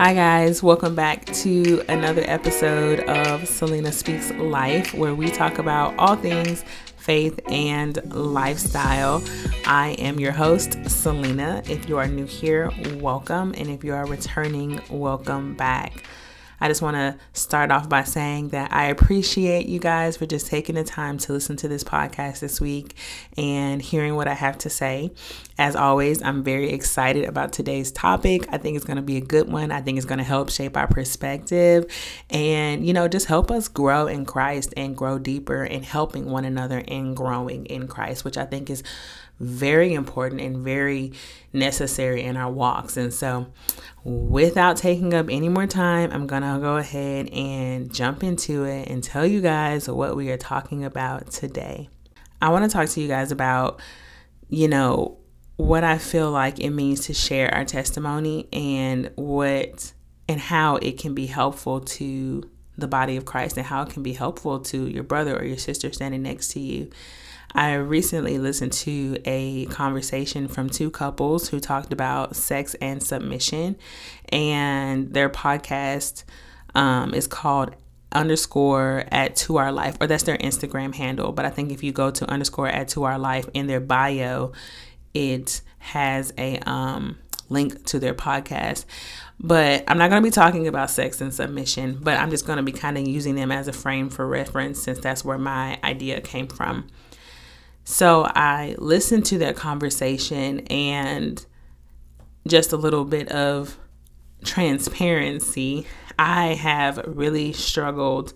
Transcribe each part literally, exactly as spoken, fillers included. Hi guys, welcome back to another episode of Selena Speaks Life, where we talk about all things faith and lifestyle. I am your host, Selena. If you are new here, welcome. And if you are returning, welcome back. I just want to start off by saying that I appreciate you guys for just taking the time to listen to this podcast this week and hearing what I have to say. As always, I'm very excited about today's topic. I think it's going to be a good one. I think it's going to help shape our perspective and, you know, just help us grow in Christ and grow deeper in helping one another and growing in Christ, which I think is very important and very necessary in our walks. And so without taking up any more time, I'm going to go ahead and jump into it and tell you guys what we are talking about today. I want to talk to you guys about, you know, what I feel like it means to share our testimony and what and how it can be helpful to the body of Christ and how it can be helpful to your brother or your sister standing next to you. I recently listened to a conversation from two couples who talked about sex and submission, and their podcast um, is called underscore at to our life, or that's their Instagram handle. But I think if you go to underscore at to our life in their bio, it has a um, link to their podcast. But I'm not going to be talking about sex and submission, but I'm just going to be kind of using them as a frame for reference since that's where my idea came from. So I listened to that conversation, and just a little bit of transparency. I have really struggled,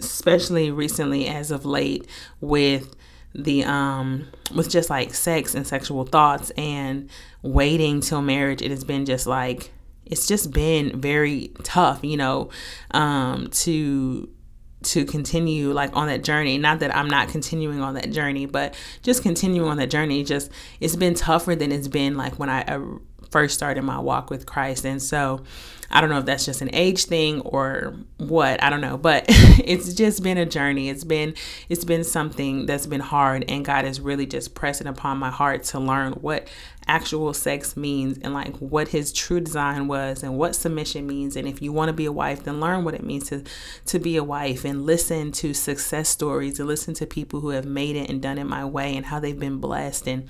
especially recently as of late, with the um with just like sex and sexual thoughts and waiting till marriage. It has been just like it's just been very tough, you know, um to to continue like on that journey. Not that I'm not continuing on that journey, but just continuing on that journey. Just it's been tougher than it's been like when I uh, first started my walk with Christ. And so I don't know if that's just an age thing or what, I don't know, but it's just been a journey. It's been, it's been something that's been hard, and God is really just pressing upon my heart to learn what actual sex means and like what his true design was and what submission means. And if you want to be a wife, then learn what it means to to be a wife and listen to success stories and listen to people who have made it and done it my way and how they've been blessed. And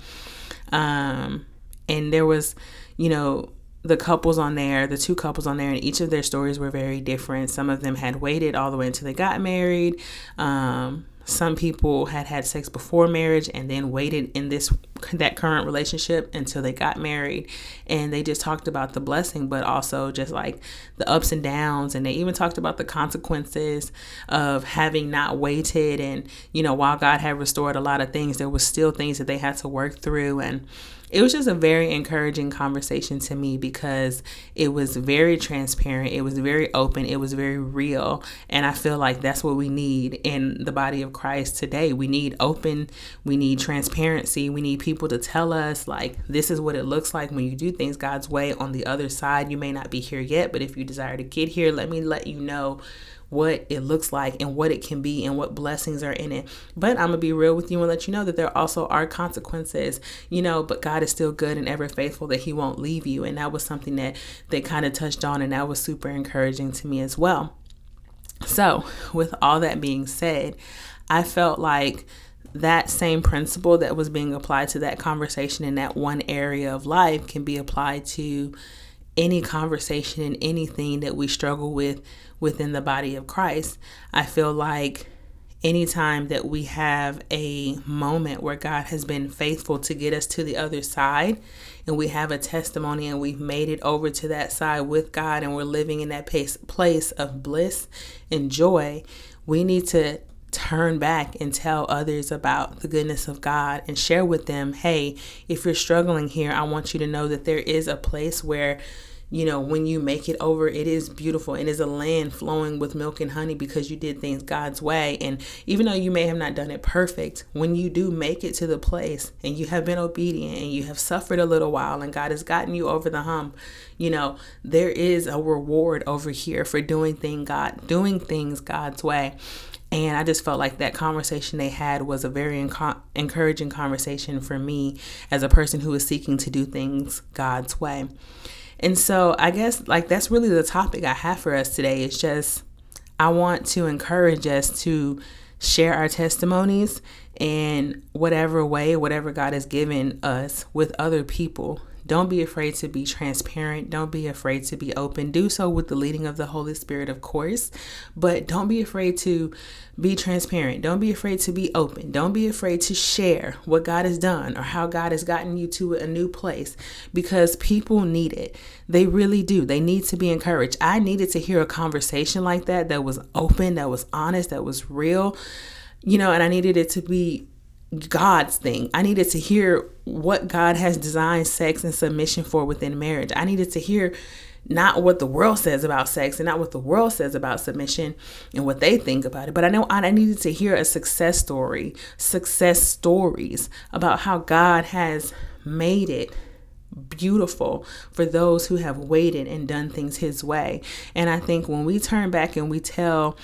um and there was, you know, the couples on there, the two couples on there, and each of their stories were very different. Some of them had waited all the way until they got married. Um, some people had had sex before marriage and then waited in this that current relationship until they got married. And they just talked about the blessing, but also just like the ups and downs. And they even talked about the consequences of having not waited. And, you know, while God had restored a lot of things, there was still things that they had to work through. And it was just a very encouraging conversation to me because it was very transparent. It was very open. It was very real. And I feel like that's what we need in the body of Christ today. We need open. We need transparency. We need people to tell us like, this is what it looks like when you do things God's way on the other side. You may not be here yet, but if you desire to get here, let me let you know what it looks like and what it can be and what blessings are in it. But I'm going to be real with you and let you know that there also are consequences, you know, but God is still good and ever faithful that he won't leave you. And that was something that they kind of touched on, and that was super encouraging to me as well. So with all that being said, I felt like that same principle that was being applied to that conversation in that one area of life can be applied to any conversation and anything that we struggle with within the body of Christ. I feel like anytime that we have a moment where God has been faithful to get us to the other side and we have a testimony and we've made it over to that side with God and we're living in that place, place of bliss and joy, we need to turn back and tell others about the goodness of God and share with them, hey, if you're struggling here, I want you to know that there is a place where, you know, when you make it over, it is beautiful. It is a land flowing with milk and honey because you did things God's way. And even though you may have not done it perfect, when you do make it to the place and you have been obedient and you have suffered a little while and God has gotten you over the hump, you know, there is a reward over here for doing thing God, doing things God's way. And I just felt like that conversation they had was a very enco- encouraging conversation for me as a person who is seeking to do things God's way. And so I guess like that's really the topic I have for us today. It's just I want to encourage us to share our testimonies in whatever way, whatever God has given us with other people. Don't be afraid to be transparent. Don't be afraid to be open. Do so with the leading of the Holy Spirit, of course, but don't be afraid to be transparent. Don't be afraid to be open. Don't be afraid to share what God has done or how God has gotten you to a new place, because people need it. They really do. They need to be encouraged. I needed to hear a conversation like that, that was open, that was honest, that was real, you know, and I needed it to be God's thing. I needed to hear what God has designed sex and submission for within marriage. I needed to hear not what the world says about sex and not what the world says about submission and what they think about it. But I know I needed to hear a success story, success stories about how God has made it beautiful for those who have waited and done things His way. And I think when we turn back and we tell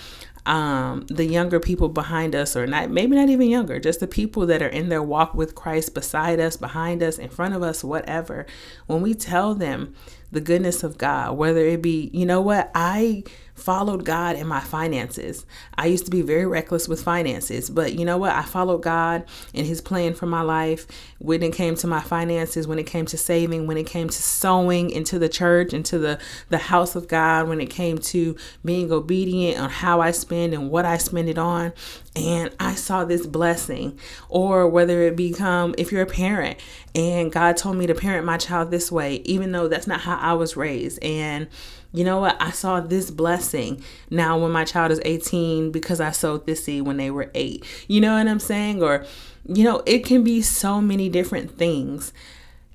Um, the younger people behind us, or not, maybe not even younger, just the people that are in their walk with Christ, beside us, behind us, in front of us, whatever, when we tell them the goodness of God, whether it be, you know what, I followed God in my finances. I used to be very reckless with finances, but you know what, I followed God and His plan for my life when it came to my finances, when it came to saving, when it came to sowing into the church, into the, the house of God, when it came to being obedient on how I spend and what I spend it on. And I saw this blessing. Or whether it become, if you're a parent and God told me to parent my child this way, even though that's not how I was raised. And you know what? I saw this blessing now when my child is eighteen because I sowed this seed when they were eight. You know what I'm saying? Or, you know, it can be so many different things.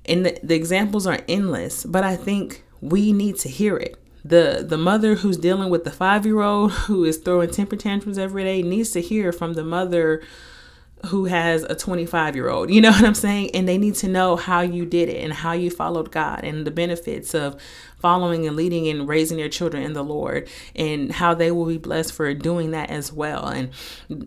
And the, the examples are endless, but I think we need to hear it. The the mother who's dealing with the five-year-old who is throwing temper tantrums every day needs to hear from the mother who has a twenty-five-year-old. You know what I'm saying? And they need to know how you did it and how you followed God and the benefits of following and leading and raising your children in the Lord and how they will be blessed for doing that as well. And,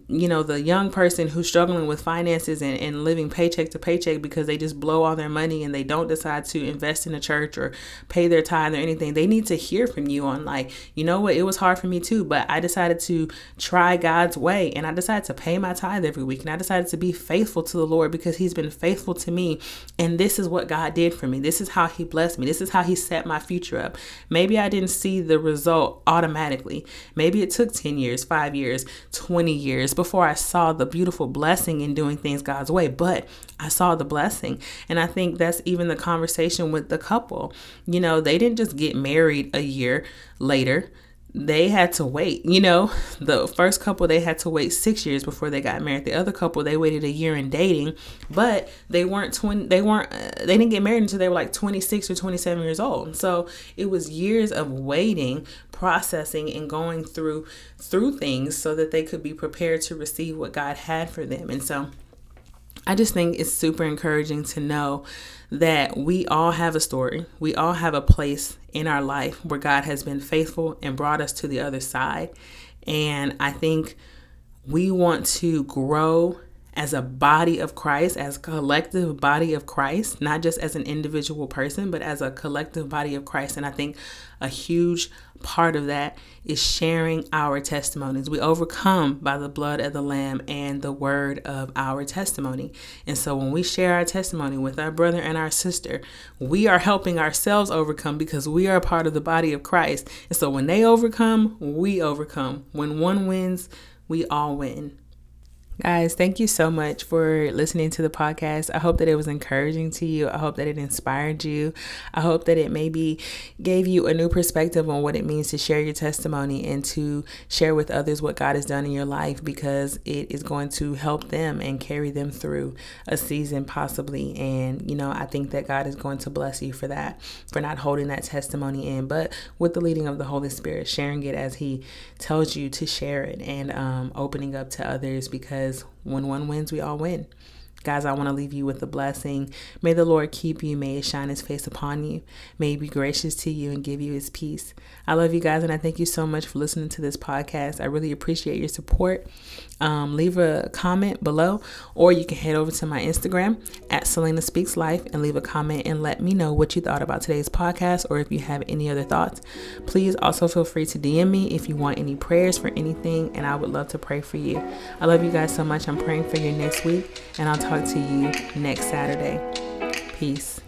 you know, the young person who's struggling with finances and, and living paycheck to paycheck because they just blow all their money and they don't decide to invest in a church or pay their tithe or anything, they need to hear from you on like, you know what, it was hard for me too, but I decided to try God's way and I decided to pay my tithe every week and I decided to be faithful to the Lord because He's been faithful to me. And this is what God did for me. This is how He blessed me. This is how He set my future up. Maybe I didn't see the result automatically. Maybe it took ten years, five years, twenty years before I saw the beautiful blessing in doing things God's way, but I saw the blessing. And I think that's even the conversation with the couple. You know, they didn't just get married a year later. They had to wait, you know, the first couple, they had to wait six years before they got married. The other couple, they waited a year in dating, but they weren't twin. They weren't, uh, they didn't get married until they were like twenty-six or twenty-seven years old. So it was years of waiting, processing and going through, through things so that they could be prepared to receive what God had for them. And so I just think it's super encouraging to know that we all have a story. We all have a place in our life where God has been faithful and brought us to the other side. And I think we want to grow as a body of Christ, as a collective body of Christ, not just as an individual person, but as a collective body of Christ. And I think a huge part of that is sharing our testimonies. We overcome by the blood of the Lamb and the word of our testimony. And so when we share our testimony with our brother and our sister, we are helping ourselves overcome because we are part of the body of Christ. And so when they overcome, we overcome. When one wins, we all win. Guys, thank you so much for listening to the podcast. I hope that it was encouraging to you. I hope that it inspired you. I hope that it maybe gave you a new perspective on what it means to share your testimony and to share with others what God has done in your life, because it is going to help them and carry them through a season possibly. And, you know, I think that God is going to bless you for that, for not holding that testimony in, but with the leading of the Holy Spirit, sharing it as He tells you to share it and um, opening up to others, because when one wins, we all win. Guys, I want to leave you with a blessing. May the Lord keep you. May He shine His face upon you. May He be gracious to you and give you His peace. I love you guys, and I thank you so much for listening to this podcast. I really appreciate your support. Um, leave a comment below, or you can head over to my Instagram at Selena Speaks Life and leave a comment and let me know what you thought about today's podcast, or if you have any other thoughts. Please also feel free to D M me if you want any prayers for anything, and I would love to pray for you. I love you guys so much. I'm praying for you next week, and I'll talk to you next Saturday. Peace.